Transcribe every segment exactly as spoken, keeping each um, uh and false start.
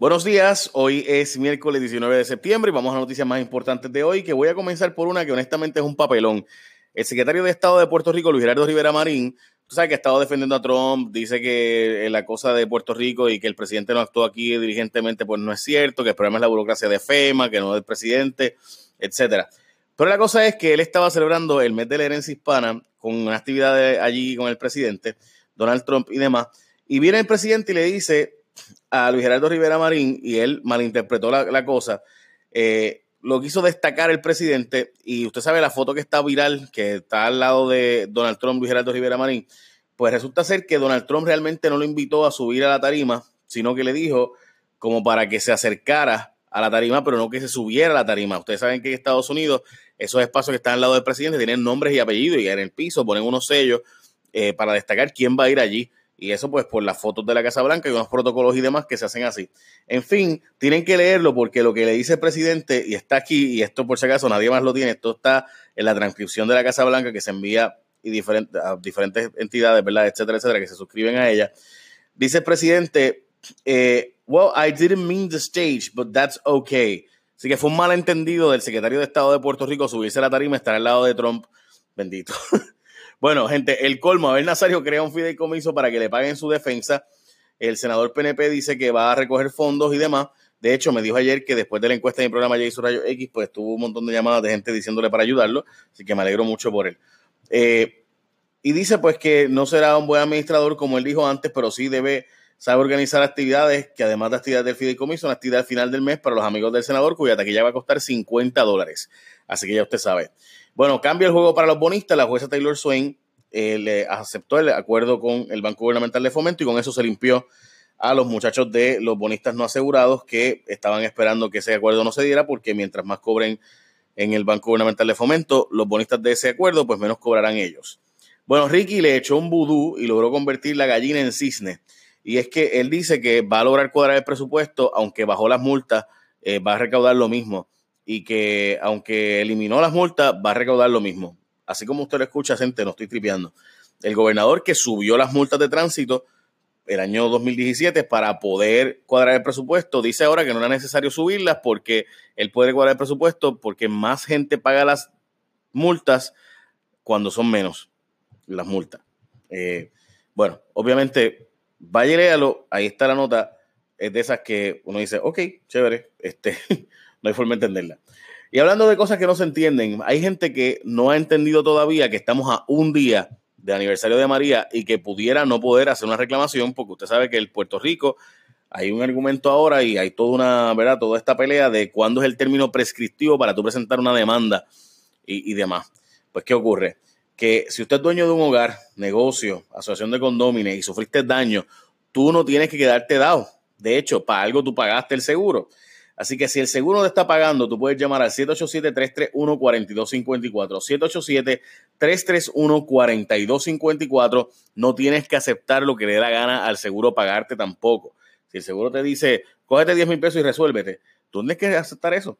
Buenos días, hoy es miércoles diecinueve de septiembre y vamos a noticias más importantes de hoy, que voy a comenzar por una que honestamente es un papelón. El secretario de Estado de Puerto Rico, Luis Gerardo Rivera Marín, tú sabes que ha estado defendiendo a Trump, dice que la cosa de Puerto Rico y que el presidente no actuó aquí diligentemente, pues no es cierto, que el problema es la burocracia de FEMA, que no es el presidente, etcétera. Pero la cosa es que él estaba celebrando el mes de la herencia hispana con una actividad de allí con el presidente, Donald Trump y demás, y viene el presidente y le dice a Luis Gerardo Rivera Marín, y él malinterpretó la, la cosa, eh, lo quiso destacar el presidente, y usted sabe la foto que está viral, que está al lado de Donald Trump, Luis Gerardo Rivera Marín, pues resulta ser que Donald Trump realmente no lo invitó a subir a la tarima, sino que le dijo como para que se acercara a la tarima, pero no que se subiera a la tarima. Ustedes saben que en Estados Unidos esos espacios que están al lado del presidente tienen nombres y apellidos, y en el piso ponen unos sellos eh, para destacar quién va a ir allí. Y eso pues por las fotos de la Casa Blanca y unos protocolos y demás que se hacen así. En fin, tienen que leerlo porque lo que le dice el presidente, y está aquí, y esto por si acaso nadie más lo tiene, esto está en la transcripción de la Casa Blanca que se envía y diferente, a diferentes entidades, ¿verdad? Etcétera, etcétera, que se suscriben a ella. Dice el presidente, eh, well, I didn't mean the stage, but that's okay. Así que fue un malentendido del secretario de Estado de Puerto Rico subirse a la tarima y estar al lado de Trump. Bendito. Bueno, gente, el colmo, Abel Nazario crea un fideicomiso para que le paguen su defensa. El senador P N P dice que va a recoger fondos y demás. De hecho, me dijo ayer que después de la encuesta de mi programa Jason Rayo X, pues tuvo un montón de llamadas de gente diciéndole para ayudarlo. Así que me alegro mucho por él. Eh, y dice pues que no será un buen administrador como él dijo antes, pero sí debe saber organizar actividades que además de actividades del fideicomiso, una actividad al final del mes para los amigos del senador, cuya taquilla va a costar cincuenta dólares. Así que ya usted sabe. Bueno, cambia el juego para los bonistas. La jueza Taylor Swain eh, le aceptó el acuerdo con el Banco Gubernamental de Fomento y con eso se limpió a los muchachos de los bonistas no asegurados que estaban esperando que ese acuerdo no se diera porque mientras más cobren en el Banco Gubernamental de Fomento, los bonistas de ese acuerdo, pues menos cobrarán ellos. Bueno, Ricky le echó un vudú y logró convertir la gallina en cisne. Y es que él dice que va a lograr cuadrar el presupuesto, aunque bajó las multas, eh, va a recaudar lo mismo. Y que aunque eliminó las multas, va a recaudar lo mismo. Así como usted lo escucha, gente, no estoy tripeando. El gobernador que subió las multas de tránsito el año dos mil diecisiete para poder cuadrar el presupuesto, dice ahora que no era necesario subirlas porque él puede cuadrar el presupuesto porque más gente paga las multas cuando son menos las multas. Eh, bueno, obviamente, vaya y léalo, ahí está la nota, es de esas que uno dice, ok, chévere, este... No hay forma de entenderla. Y hablando de cosas que no se entienden, hay gente que no ha entendido todavía que estamos a un día del aniversario de María y que pudiera no poder hacer una reclamación porque usted sabe que en Puerto Rico hay un argumento ahora y hay toda una, ¿verdad? Toda esta pelea de cuándo es el término prescriptivo para tú presentar una demanda y, y demás. Pues, ¿qué ocurre? Que si usted es dueño de un hogar, negocio, asociación de condóminos y sufriste daño, tú no tienes que quedarte dado. De hecho, para algo tú pagaste el seguro. Así que si el seguro no está pagando, tú puedes llamar al siete ocho siete, tres tres uno, cuatro dos cinco cuatro. siete ocho siete, tres tres uno, cuatro dos cinco cuatro. No tienes que aceptar lo que le dé la gana al seguro pagarte tampoco. Si el seguro te dice, cógete diez mil pesos y resuélvete, tú tienes que aceptar eso.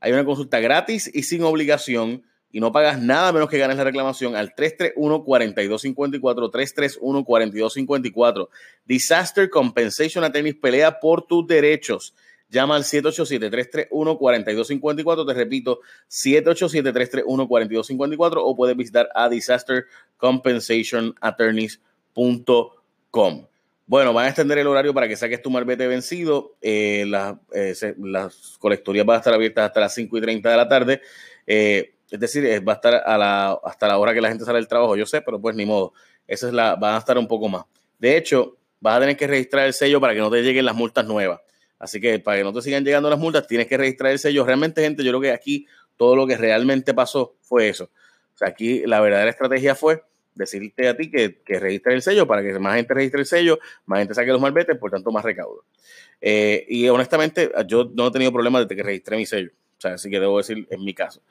Hay una consulta gratis y sin obligación y no pagas nada menos que ganes la reclamación al tres tres uno, cuatro dos cinco cuatro. tres tres uno, cuatro dos cinco cuatro. Disaster Compensation Attorneys pelea por tus derechos. Llama al siete ocho siete, tres tres uno, cuatro dos cinco cuatro. Te repito, siete ocho siete, tres tres uno, cuatro dos cinco cuatro o puedes visitar a disaster compensation attorneys punto com. Bueno, van a extender el horario para que saques tu malvete vencido. Eh, la, eh, se, las colectorías van a estar abiertas hasta las cinco y treinta de la tarde. Eh, es decir, va a estar a la, hasta la hora que la gente sale del trabajo. Yo sé, pero pues ni modo. Esa es la, van a estar un poco más. De hecho, vas a tener que registrar el sello para que no te lleguen las multas nuevas. Así que para que no te sigan llegando las multas, tienes que registrar el sello. Realmente, gente, yo creo que aquí todo lo que realmente pasó fue eso. O sea, aquí la verdadera estrategia fue decirte a ti que, que registres el sello para que más gente registre el sello, más gente saque los malbetes, por tanto, más recaudo. Eh, y honestamente, yo no he tenido problemas desde que registré mi sello. O sea, así que debo decir, en mi caso.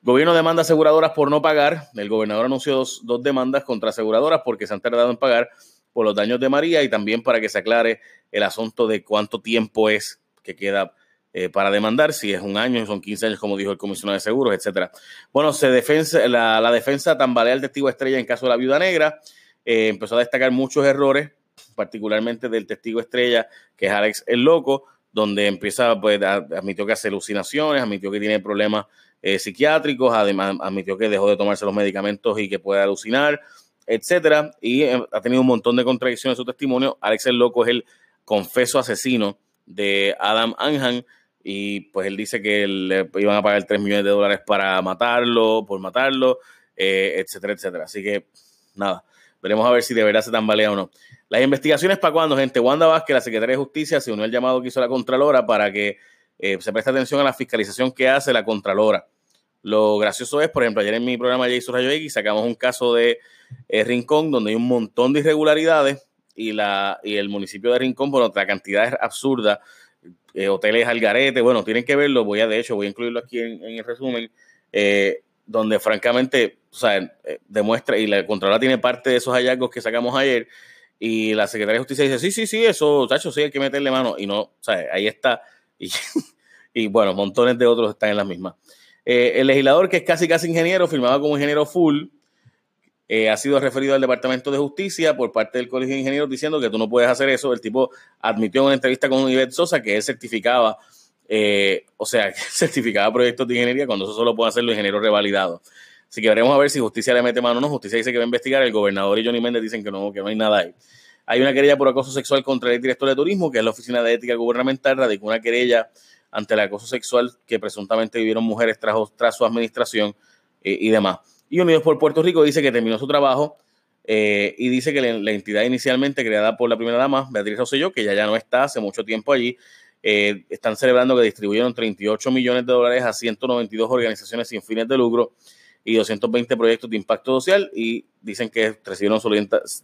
Gobierno demanda aseguradoras por no pagar. El gobernador anunció dos, dos demandas contra aseguradoras porque se han tardado en pagar por los daños de María y también para que se aclare el asunto de cuánto tiempo es que queda eh, para demandar, si es un año, son quince años, como dijo el comisionado de seguros, etcétera. Bueno, se defensa, la, la defensa tambalea al testigo estrella en caso de la viuda negra. Eh, empezó a destacar muchos errores, particularmente del testigo estrella, que es Alex el Loco, donde empieza, pues admitió que hace alucinaciones, admitió que tiene problemas eh, psiquiátricos, además admitió que dejó de tomarse los medicamentos y que puede alucinar, etcétera, y eh, ha tenido un montón de contradicciones en su testimonio. Alex el Loco es el confeso asesino de Adam Anhan, y pues él dice que le iban a pagar tres millones de dólares para matarlo, por matarlo, eh, etcétera, etcétera. Así que nada, veremos a ver si de verdad se tambalea o no. Las investigaciones para cuándo, gente. Wanda Vázquez, la secretaria de Justicia, se unió al llamado que hizo la Contralora para que eh, se preste atención a la fiscalización que hace la Contralora. Lo gracioso es, por ejemplo, ayer en mi programa Jason Rayo X sacamos un caso de eh, Rincón, donde hay un montón de irregularidades y, la, y el municipio de Rincón, bueno, la cantidad es absurda. Eh, hoteles al garete, bueno, tienen que verlo, voy a, de hecho, voy a incluirlo aquí en, en el resumen, eh, donde francamente, o sea, eh, demuestra, y la Contralora tiene parte de esos hallazgos que sacamos ayer, y la Secretaría de Justicia dice, sí, sí, sí, eso, chacho, sí, hay que meterle mano, y no, o sea, ahí está, y, y bueno, montones de otros están en las mismas. Eh, el legislador, que es casi casi ingeniero, firmado como ingeniero full, Eh, ha sido referido al Departamento de Justicia por parte del Colegio de Ingenieros diciendo que tú no puedes hacer eso. El tipo admitió en una entrevista con Ivette Sosa que él certificaba, eh, o sea, que certificaba proyectos de ingeniería cuando eso solo pueden hacer los ingenieros revalidados. Así que veremos a ver si justicia le mete mano o no. Justicia dice que va a investigar. El gobernador y Johnny Méndez dicen que no, que no hay nada ahí. Hay una querella por acoso sexual contra el director de turismo, que es la Oficina de Ética Gubernamental, radicó una querella ante el acoso sexual que presuntamente vivieron mujeres tras, tras su administración eh, y demás. Y Unidos por Puerto Rico dice que terminó su trabajo eh, y dice que la, la entidad inicialmente creada por la primera dama, Beatriz Rosselló, que ya, ya no está hace mucho tiempo allí, eh, están celebrando que distribuyeron treinta y ocho millones de dólares a ciento noventa y dos organizaciones sin fines de lucro y doscientos veinte proyectos de impacto social, y dicen que recibieron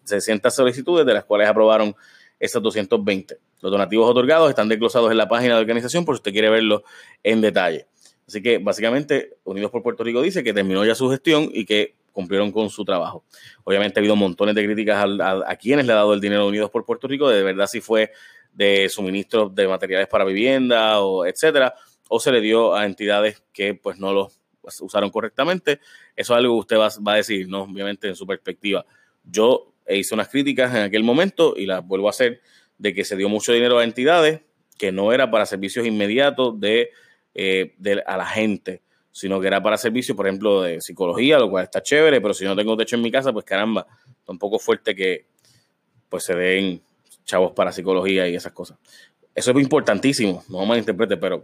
sesenta solicitudes, de las cuales aprobaron esas doscientos veinte. Los donativos otorgados están desglosados en la página de la organización por si usted quiere verlo en detalle. Así que básicamente Unidos por Puerto Rico dice que terminó ya su gestión y que cumplieron con su trabajo. Obviamente ha habido montones de críticas a, a, a quienes le ha dado el dinero a Unidos por Puerto Rico, de verdad si fue de suministros de materiales para vivienda, o etcétera, o se le dio a entidades que pues no los pues, usaron correctamente. Eso es algo que usted va, va a decir, ¿no? Obviamente en su perspectiva. Yo hice unas críticas en aquel momento y las vuelvo a hacer, de que se dio mucho dinero a entidades que no era para servicios inmediatos de Eh, de, a la gente, sino que era para servicios, por ejemplo, de psicología, lo cual está chévere, pero si no tengo techo en mi casa, pues caramba, tampoco es fuerte que pues se den chavos para psicología y esas cosas. Eso es importantísimo, no malinterprete, pero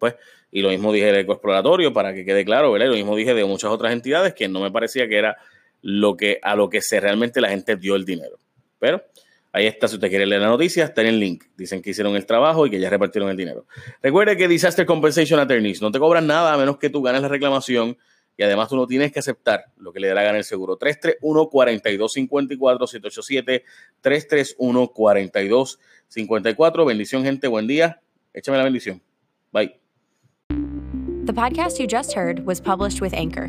pues, y lo mismo dije del ecoexploratorio, para que quede claro, ¿verdad? Y lo mismo dije de muchas otras entidades que no me parecía que era lo que, a lo que se realmente la gente dio el dinero. Pero ahí está, si usted quiere leer la noticia, está en el link. Dicen que hicieron el trabajo y que ya repartieron el dinero. Recuerde que Disaster Compensation Attorneys no te cobran nada a menos que tú ganes la reclamación, y además tú no tienes que aceptar lo que le dé la gana el seguro. tres tres uno, cuatro dos cinco cuatro, siete ocho siete, tres tres uno, cuatro dos cinco cuatro. Bendición, gente. Buen día. Échame la bendición. Bye. The podcast you just heard was published with Anchor.